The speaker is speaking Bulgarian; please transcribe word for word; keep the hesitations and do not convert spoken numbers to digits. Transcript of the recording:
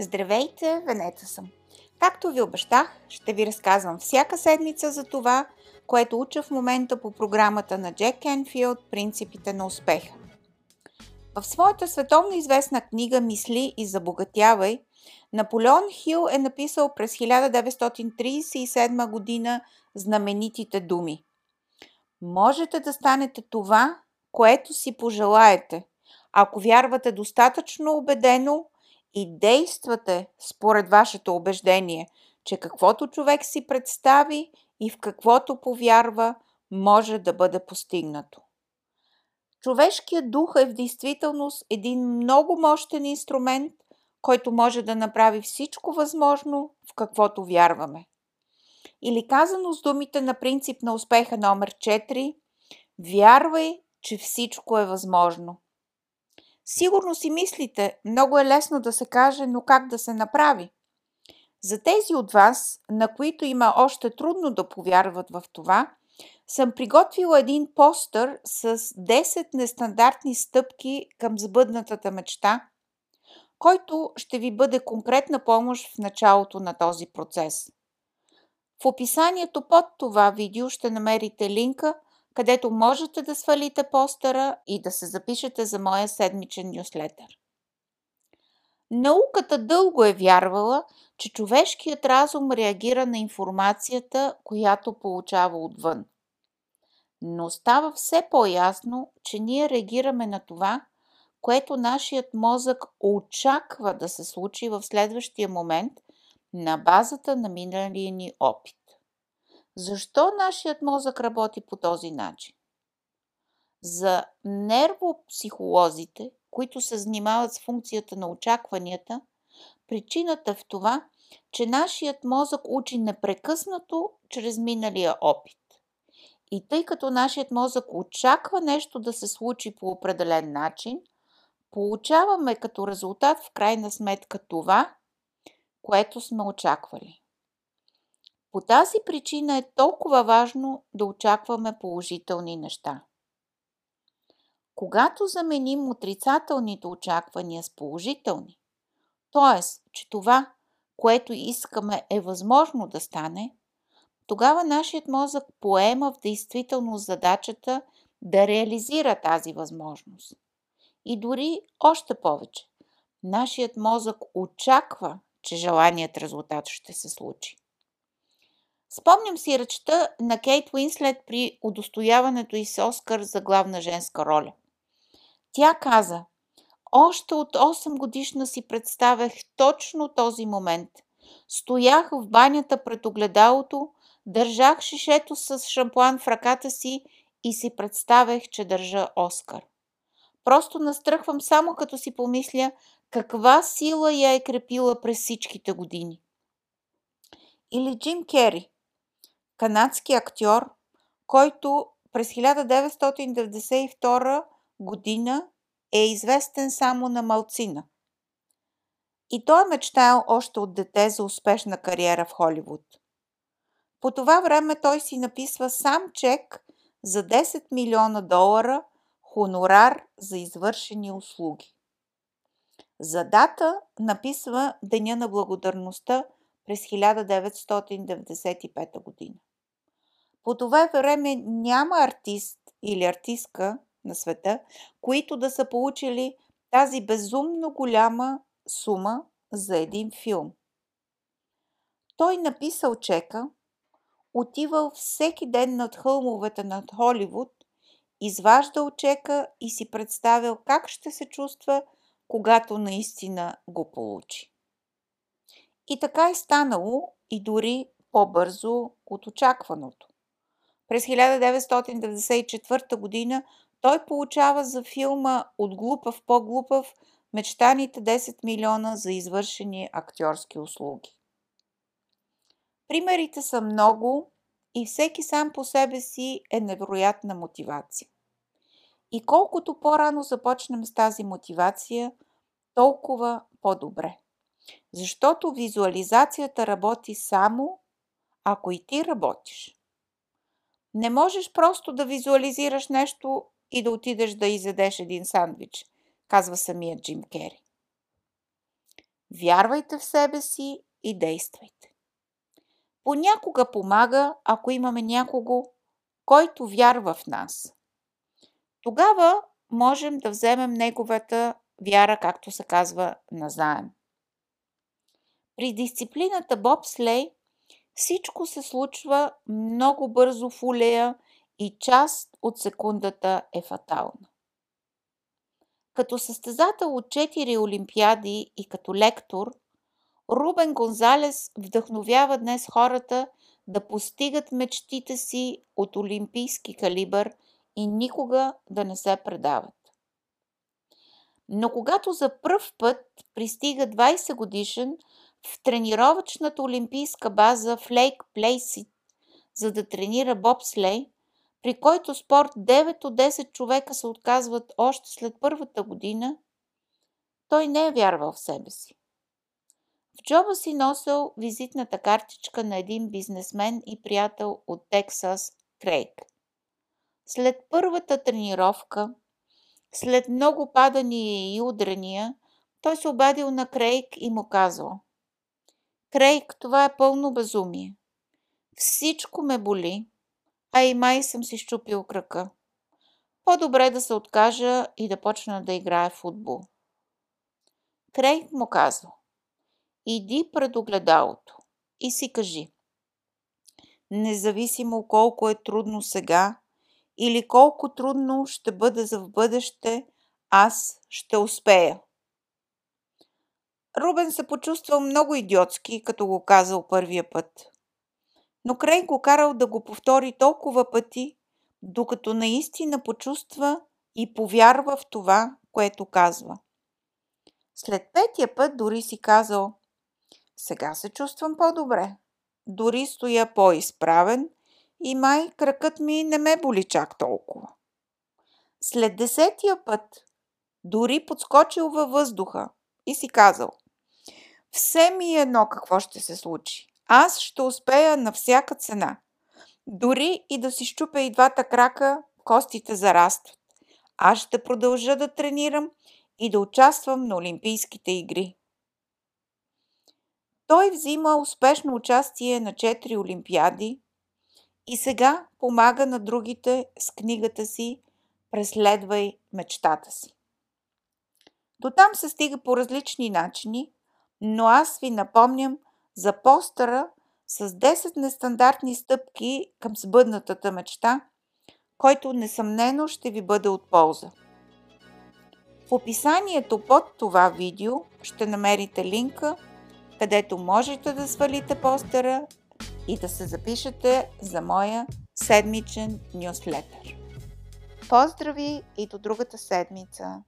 Здравейте, Венета съм! Както ви обещах, ще ви разказвам всяка седмица за това, което уча в момента по програмата на Джек Кенфилд «Принципите на успеха». В своята световно известна книга «Мисли и забогатявай» Наполеон Хил е написал през хиляда деветстотин тридесет и седма година знаменитите думи: можете да станете това, което си пожелаете, ако вярвате достатъчно убедено и действате според вашето убеждение, че каквото човек си представи и в каквото повярва, може да бъде постигнато. Човешкият дух е в действителност един много мощен инструмент, който може да направи всичко възможно, в каквото вярваме. Или казано с думите на принцип на успеха номер четири, вярвай, че всичко е възможно. Сигурно си мислите, много е лесно да се каже, но как да се направи? За тези от вас, на които има още трудно да повярват в това, съм приготвила един постър с десет нестандартни стъпки към сбъднатата мечта, който ще ви бъде конкретна помощ в началото на този процес. В описанието под това видео ще намерите линка, където можете да свалите постера и да се запишете за моя седмичен нюзлетър. Науката дълго е вярвала, че човешкият разум реагира на информацията, която получава отвън. Но става все по-ясно, че ние реагираме на това, което нашият мозък очаква да се случи в следващия момент на базата на миналия ни опит. Защо нашият мозък работи по този начин? За нервопсихолозите, които се занимават с функцията на очакванията, причината е в това, че нашият мозък учи непрекъснато чрез миналия опит. И тъй като нашият мозък очаква нещо да се случи по определен начин, получаваме като резултат в крайна сметка това, което сме очаквали. По тази причина е толкова важно да очакваме положителни неща. Когато заменим отрицателните очаквания с положителни, т.е. че това, което искаме е възможно да стане, тогава нашият мозък поема в действителност задачата да реализира тази възможност. И дори още повече, нашият мозък очаква, че желаният резултат ще се случи. Спомням си речта на Кейт Уинслет при удостояването ѝ с Оскар за главна женска роля. Тя каза: още от осем годишна си представях точно този момент. Стоях в банята пред огледалото, държах шишето с шампуан в ръката си и си представях, че държа Оскар. Просто настръхвам само като си помисля каква сила я е крепила през всичките години. Или Джим Кери, канадски актьор, който през хиляда деветстотин деветдесет и втора година е известен само на малцина. И той е мечтал още от дете за успешна кариера в Холивуд. По това време той си написва сам чек за десет милиона долара хонорар за извършени услуги. За дата написва Деня на благодарността през хиляда деветстотин деветдесет и пета година. По това време няма артист или артистка на света, които да са получили тази безумно голяма сума за един филм. Той написал чека, отивал всеки ден над хълмовете над Холивуд, изваждал чека и си представил как ще се чувства, когато наистина го получи. И така е станало, и дори по-бързо от очакваното. През хиляда деветстотин деветдесет и четвърта година той получава за филма «От глупав по глупав» мечтаните десет милиона за извършени актьорски услуги. Примерите са много и всеки сам по себе си е невероятна мотивация. И колкото по-рано започнем с тази мотивация, толкова по-добре. Защото визуализацията работи само ако и ти работиш. Не можеш просто да визуализираш нещо и да отидеш да изядеш един сандвич, казва самият Джим Кери. Вярвайте в себе си и действайте. Понякога помага, ако имаме някого, който вярва в нас. Тогава можем да вземем неговата вяра, както се казва, назаем. При дисциплината Боб Слейт всичко се случва много бързо в улея и част от секундата е фатална. Като състезател от четири олимпиади и като лектор, Рубен Гонзалес вдъхновява днес хората да постигат мечтите си от олимпийски калибър и никога да не се предават. Но когато за пръв път пристига двайсет годишен в тренировъчната олимпийска база в Лейк Плейсит, за да тренира бобслей, при който спорт девет от десет човека се отказват още след първата година, той не е вярвал в себе си. В джоба си носил визитната картичка на един бизнесмен и приятел от Тексас, Крейг. След първата тренировка, след много падания и удрения, той се обадил на Крейг и му казал: „Крейг, това е пълно безумие. Всичко ме боли, а и май съм си щупил крака. По-добре да се откажа и да почна да играя в футбол.“ Крейг му казал: „Иди пред огледалото и си кажи: независимо колко е трудно сега или колко трудно ще бъде за в бъдеще, аз ще успея.“ Рубен се почувствал много идиотски, като го казал първия път. Но Крейг го карал да го повтори толкова пъти, докато наистина почувства и повярва в това, което казва. След петия път дори си казал: „Сега се чувствам по-добре. Дори стоя по-изправен и май кракът ми не ме боли чак толкова.“ След десетия път дори подскочил във въздуха и си казал: „Все ми е едно какво ще се случи. Аз ще успея на всяка цена. Дори и да си щупя и двата крака, костите зарастват. Аз ще продължа да тренирам и да участвам на Олимпийските игри.“ Той взима успешно участие на четири олимпиади и сега помага на другите с книгата си „Преследвай мечтата си“. До там се стига по различни начини, но аз ви напомням за постера с десет нестандартни стъпки към сбъднатата мечта, който несъмнено ще ви бъде от полза. В описанието под това видео ще намерите линка, където можете да свалите постера и да се запишете за моя седмичен нюзлетър. Поздрави и до другата седмица!